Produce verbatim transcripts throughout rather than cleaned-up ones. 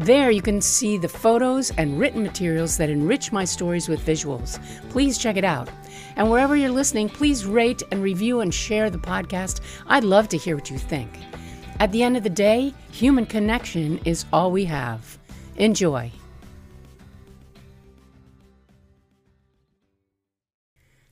There you can see the photos and written materials that enrich my stories with visuals. Please check it out. And wherever you're listening, please rate and review and share the podcast. I'd love to hear what you think. At the end of the day, human connection is all we have. Enjoy.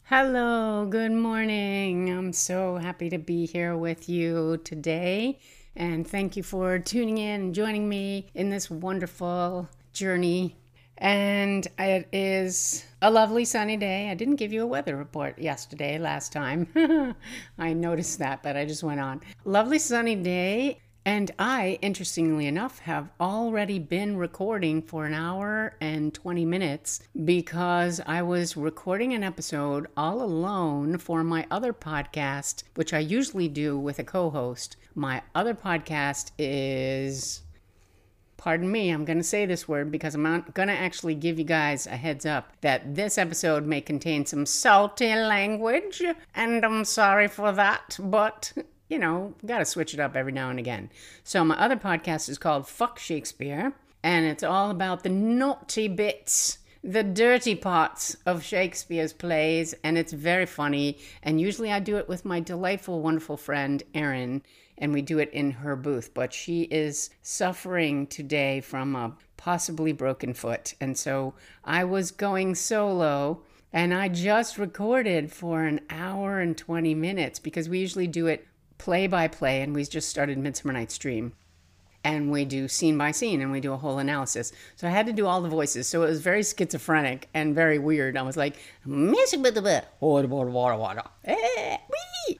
Hello, good morning. I'm so happy to be here with you today. And thank you for tuning in and joining me in this wonderful journey. And it is a lovely sunny day. I didn't give you a weather report yesterday, last time. I noticed that, but I just went on. Lovely sunny day. And I, interestingly enough, have already been recording for an hour and twenty minutes because I was recording an episode all alone for my other podcast, which I usually do with a co-host. My other podcast is, pardon me, I'm going to say this word because I'm not going to actually give you guys a heads up that this episode may contain some salty language, and I'm sorry for that, but you know, gotta switch it up every now and again. So my other podcast is called Fuck Shakespeare, and it's all about the naughty bits, the dirty parts of Shakespeare's plays, and it's very funny. And usually I do it with my delightful, wonderful friend, Erin, and we do it in her booth. But she is suffering today from a possibly broken foot. And so I was going solo, and I just recorded for an hour and twenty minutes because we usually do it play by play, and we just started Midsummer Night's Dream, and we do scene by scene, and we do a whole analysis. So I had to do all the voices, so it was very schizophrenic and very weird. I was like,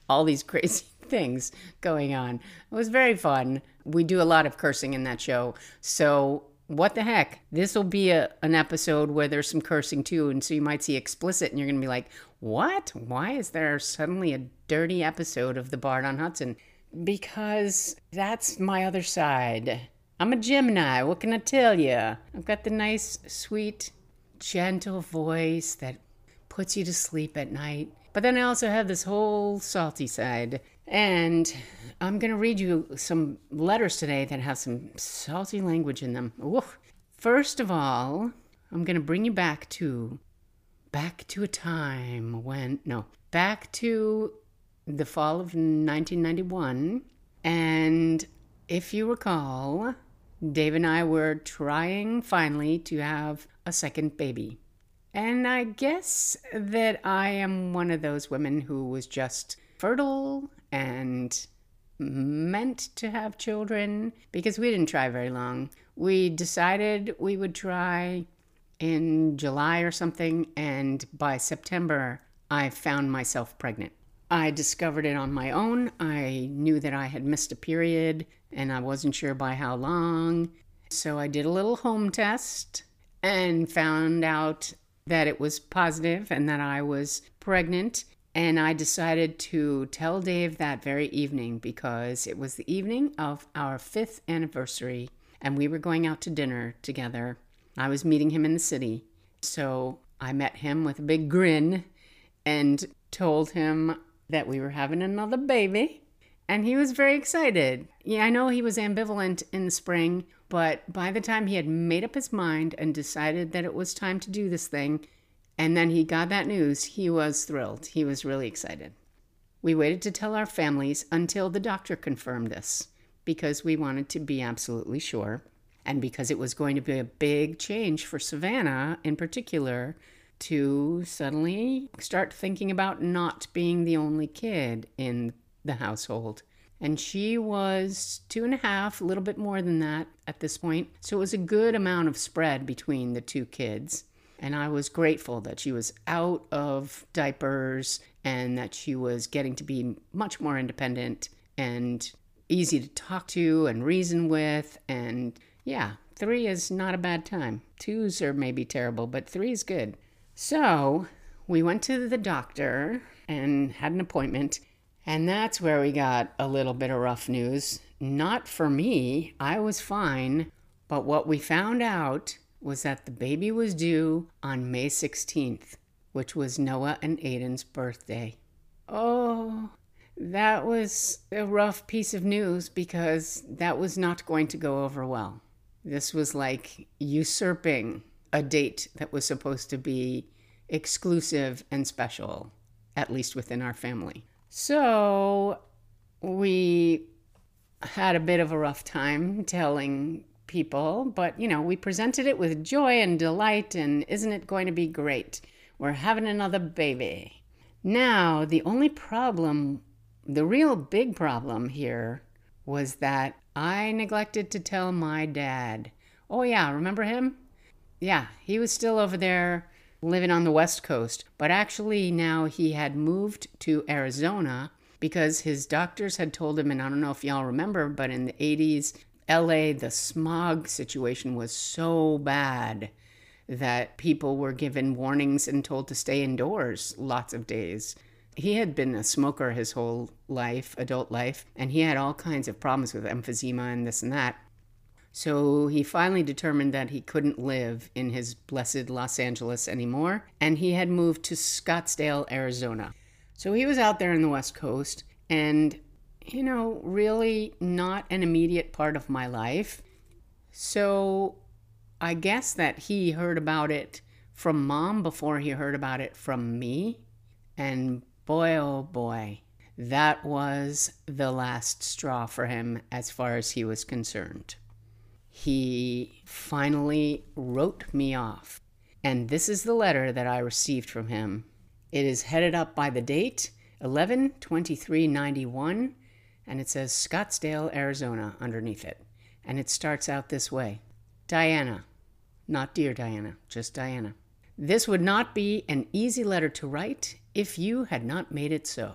all these crazy things going on. It was very fun. We do a lot of cursing in that show, so what the heck? This will be a, an episode where there's some cursing too, and so you might see explicit, and you're going to be like, what? Why is there suddenly a dirty episode of The Bard on Hudson? Because that's my other side. I'm a Gemini. What can I tell you? I've got the nice, sweet, gentle voice that puts you to sleep at night. But then I also have this whole salty side. And I'm going to read you some letters today that have some salty language in them. Ooh. First of all, I'm going to bring you back to, back to a time when, no, back to the fall of nineteen ninety-one. And if you recall, Dave and I were trying finally to have a second baby. And I guess that I am one of those women who was just fertile and meant to have children, because we didn't try very long. We decided we would try in July or something, and by September, I found myself pregnant. I discovered it on my own. I knew that I had missed a period, and I wasn't sure by how long. So I did a little home test and found out that it was positive and that I was pregnant. And I decided to tell Dave that very evening because it was the evening of our fifth anniversary and we were going out to dinner together. I was meeting him in the city. So I met him with a big grin and told him that we were having another baby. And he was very excited. Yeah, I know he was ambivalent in the spring, but by the time he had made up his mind and decided that it was time to do this thing, and then he got that news, he was thrilled. He was really excited. We waited to tell our families until the doctor confirmed this because we wanted to be absolutely sure, and because it was going to be a big change for Savannah in particular to suddenly start thinking about not being the only kid in the household. And she was two and a half, a little bit more than that at this point. So it was a good amount of spread between the two kids. And I was grateful that she was out of diapers and that she was getting to be much more independent and easy to talk to and reason with and Yeah, three is not a bad time. Twos are maybe terrible, but three is good. So we went to the doctor and had an appointment, and that's where we got a little bit of rough news. Not for me, I was fine, but what we found out was that the baby was due on May sixteenth, which was Noah and Aiden's birthday. Oh, that was a rough piece of news because that was not going to go over well. This was like usurping a date that was supposed to be exclusive and special, at least within our family. So we had a bit of a rough time telling people, but, you know, we presented it with joy and delight and isn't it going to be great? We're having another baby. Now, the only problem, the real big problem here was that I neglected to tell my dad. Oh, yeah, remember him? Yeah, he was still over there living on the West Coast, but actually now he had moved to Arizona because his doctors had told him, and I don't know if y'all remember, but in the eighties, L A, the smog situation was so bad that people were given warnings and told to stay indoors lots of days. He had been a smoker his whole life, adult life, and he had all kinds of problems with emphysema and this and that. So he finally determined that he couldn't live in his blessed Los Angeles anymore, and he had moved to Scottsdale, Arizona. So he was out there in the West Coast, and, you know, really not an immediate part of my life. So I guess that he heard about it from Mom before he heard about it from me, and boy, oh boy, that was the last straw for him as far as he was concerned. He finally wrote me off. And this is the letter that I received from him. It is headed up by the date, eleven twenty-three ninety-one, and it says Scottsdale, Arizona underneath it. And it starts out this way. Diana. Not dear Diana, just Diana. This would not be an easy letter to write if you had not made it so.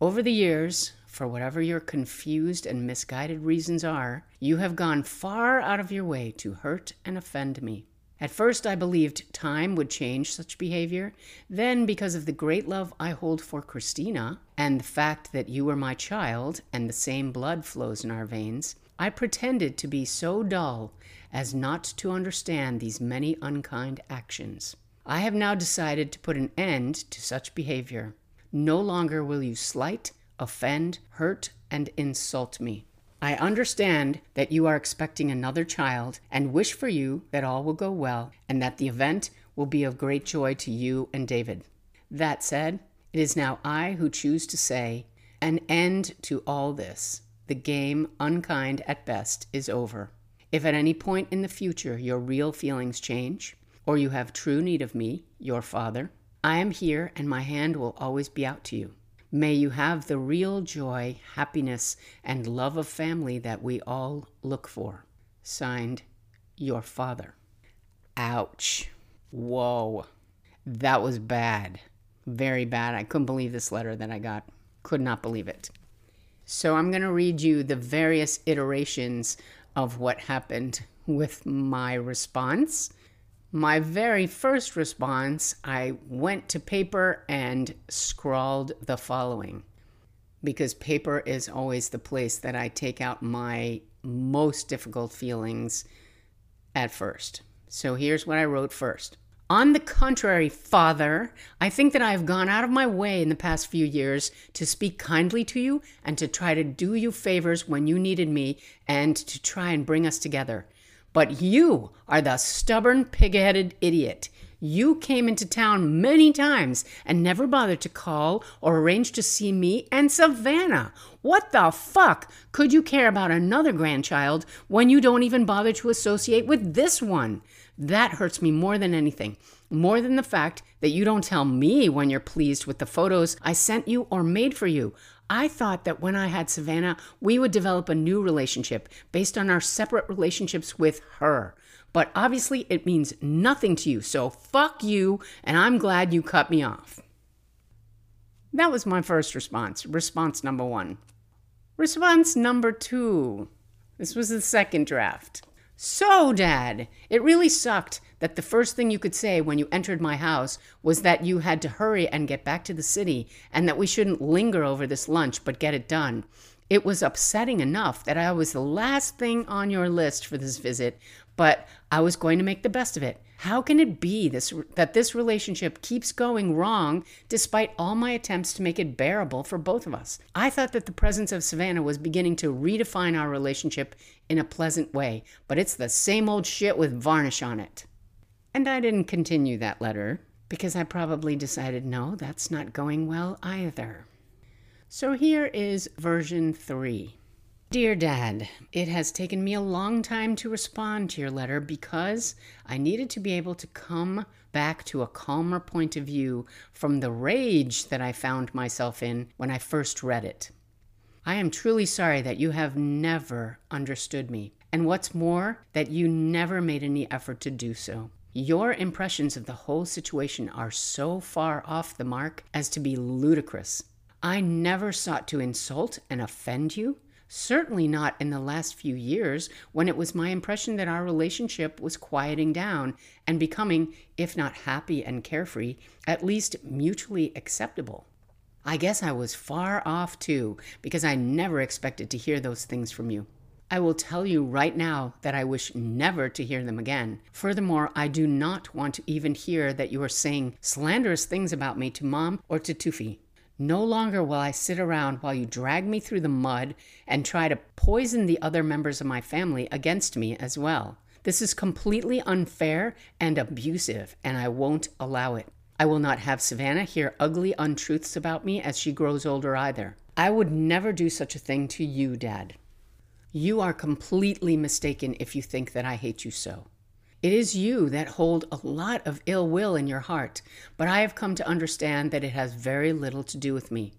Over the years, for whatever your confused and misguided reasons are, you have gone far out of your way to hurt and offend me. At first, I believed time would change such behavior. Then, because of the great love I hold for Christina and the fact that you were my child and the same blood flows in our veins, I pretended to be so dull as not to understand these many unkind actions. I have now decided to put an end to such behavior. No longer will you slight, offend, hurt, and insult me. I understand that you are expecting another child and wish for you that all will go well and that the event will be of great joy to you and David. That said, it is now I who choose to say an end to all this. The game, unkind at best, is over. If at any point in the future your real feelings change or you have true need of me, your father, I am here and my hand will always be out to you. May you have the real joy, happiness, and love of family that we all look for. Signed, your father. Ouch. Whoa. That was bad. Very bad. I couldn't believe this letter that I got. Could not believe it. So I'm going to read you the various iterations of what happened with my response. My very first response, I went to paper and scrawled the following, because paper is always the place that I take out my most difficult feelings at first. So here's what I wrote first. On the contrary, Father, I think that I have gone out of my way in the past few years to speak kindly to you and to try to do you favors when you needed me and to try and bring us together. But you are the stubborn, pig-headed idiot. You came into town many times and never bothered to call or arrange to see me and Savannah. What the fuck could you care about another grandchild when you don't even bother to associate with this one? That hurts me more than anything, more than the fact that you don't tell me when you're pleased with the photos I sent you or made for you. I thought that when I had Savannah, we would develop a new relationship based on our separate relationships with her. But obviously it means nothing to you, so fuck you, and I'm glad you cut me off. That was my first response, response number one. Response number two. This was the second draft. So, Dad, it really sucked that the first thing you could say when you entered my house was that you had to hurry and get back to the city and that we shouldn't linger over this lunch but get it done. It was upsetting enough that I was the last thing on your list for this visit, but I was going to make the best of it. How can it be this that this relationship keeps going wrong despite all my attempts to make it bearable for both of us? I thought that the presence of Savannah was beginning to redefine our relationship in a pleasant way, but it's the same old shit with varnish on it. And I didn't continue that letter because I probably decided, no, that's not going well either. So here is version three. Dear Dad, it has taken me a long time to respond to your letter because I needed to be able to come back to a calmer point of view from the rage that I found myself in when I first read it. I am truly sorry that you have never understood me, and what's more, that you never made any effort to do so. Your impressions of the whole situation are so far off the mark as to be ludicrous. I never sought to insult and offend you. Certainly not in the last few years, when it was my impression that our relationship was quieting down and becoming, if not happy and carefree, at least mutually acceptable. I guess I was far off too, because I never expected to hear those things from you. I will tell you right now that I wish never to hear them again. Furthermore, I do not want to even hear that you are saying slanderous things about me to Mom or to Tufi. No longer will I sit around while you drag me through the mud and try to poison the other members of my family against me as well. This is completely unfair and abusive, and I won't allow it. I will not have Savannah hear ugly untruths about me as she grows older either. I would never do such a thing to you, Dad. You are completely mistaken if you think that I hate you so. It is you that hold a lot of ill will in your heart, but I have come to understand that it has very little to do with me.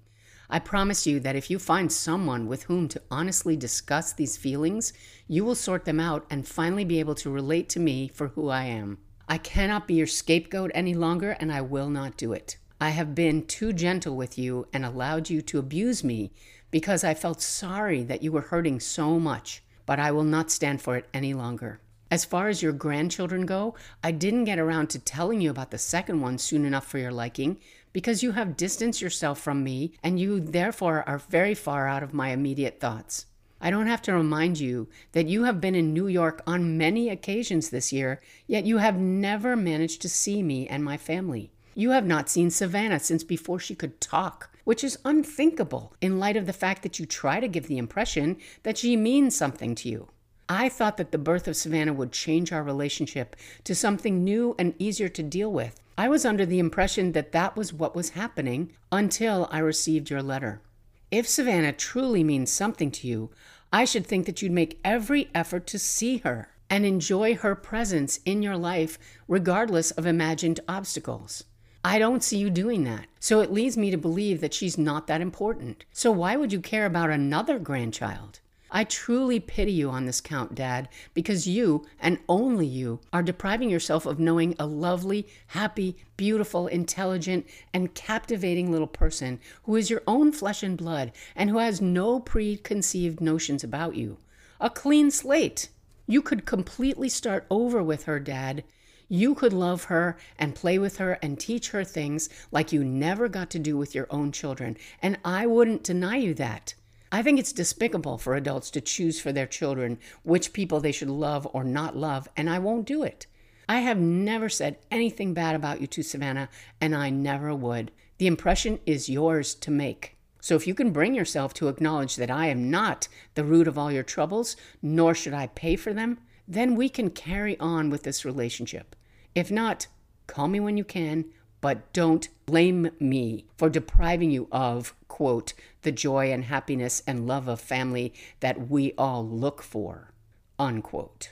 I promise you that if you find someone with whom to honestly discuss these feelings, you will sort them out and finally be able to relate to me for who I am. I cannot be your scapegoat any longer, and I will not do it. I have been too gentle with you and allowed you to abuse me because I felt sorry that you were hurting so much, but I will not stand for it any longer. As far as your grandchildren go, I didn't get around to telling you about the second one soon enough for your liking, because you have distanced yourself from me, and you therefore are very far out of my immediate thoughts. I don't have to remind you that you have been in New York on many occasions this year, yet you have never managed to see me and my family. You have not seen Savannah since before she could talk, which is unthinkable in light of the fact that you try to give the impression that she means something to you. I thought that the birth of Savannah would change our relationship to something new and easier to deal with. I was under the impression that that was what was happening until I received your letter. If Savannah truly means something to you, I should think that you'd make every effort to see her and enjoy her presence in your life regardless of imagined obstacles. I don't see you doing that, so it leads me to believe that she's not that important. So why would you care about another grandchild? I truly pity you on this count, Dad, because you, and only you, are depriving yourself of knowing a lovely, happy, beautiful, intelligent, and captivating little person who is your own flesh and blood and who has no preconceived notions about you. A clean slate. You could completely start over with her, Dad. You could love her and play with her and teach her things like you never got to do with your own children, and I wouldn't deny you that. I think it's despicable for adults to choose for their children which people they should love or not love, and I won't do it. I have never said anything bad about you to Savannah, and I never would. The impression is yours to make. So if you can bring yourself to acknowledge that I am not the root of all your troubles, nor should I pay for them, then we can carry on with this relationship. If not, call me when you can, but don't blame me for depriving you of, quote, the joy and happiness and love of family that we all look for, unquote.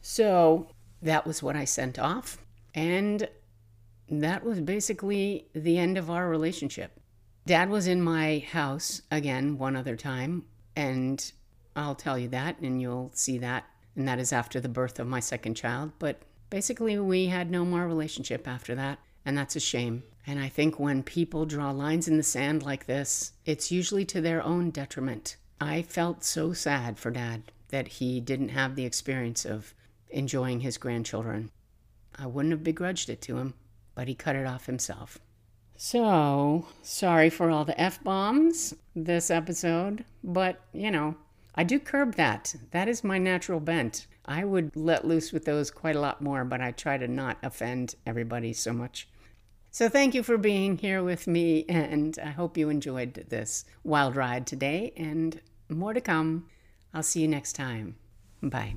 So that was what I sent off, and that was basically the end of our relationship. Dad was in my house again one other time, and I'll tell you that, and you'll see that, and that is after the birth of my second child, but basically we had no more relationship after that. And that's a shame. And I think when people draw lines in the sand like this, it's usually to their own detriment. I felt so sad for Dad that he didn't have the experience of enjoying his grandchildren. I wouldn't have begrudged it to him, but he cut it off himself. So, sorry for all the F-bombs this episode, but, you know, I do curb that. That is my natural bent. I would let loose with those quite a lot more, but I try to not offend everybody so much. So thank you for being here with me, and I hope you enjoyed this wild ride today, and more to come. I'll see you next time. Bye.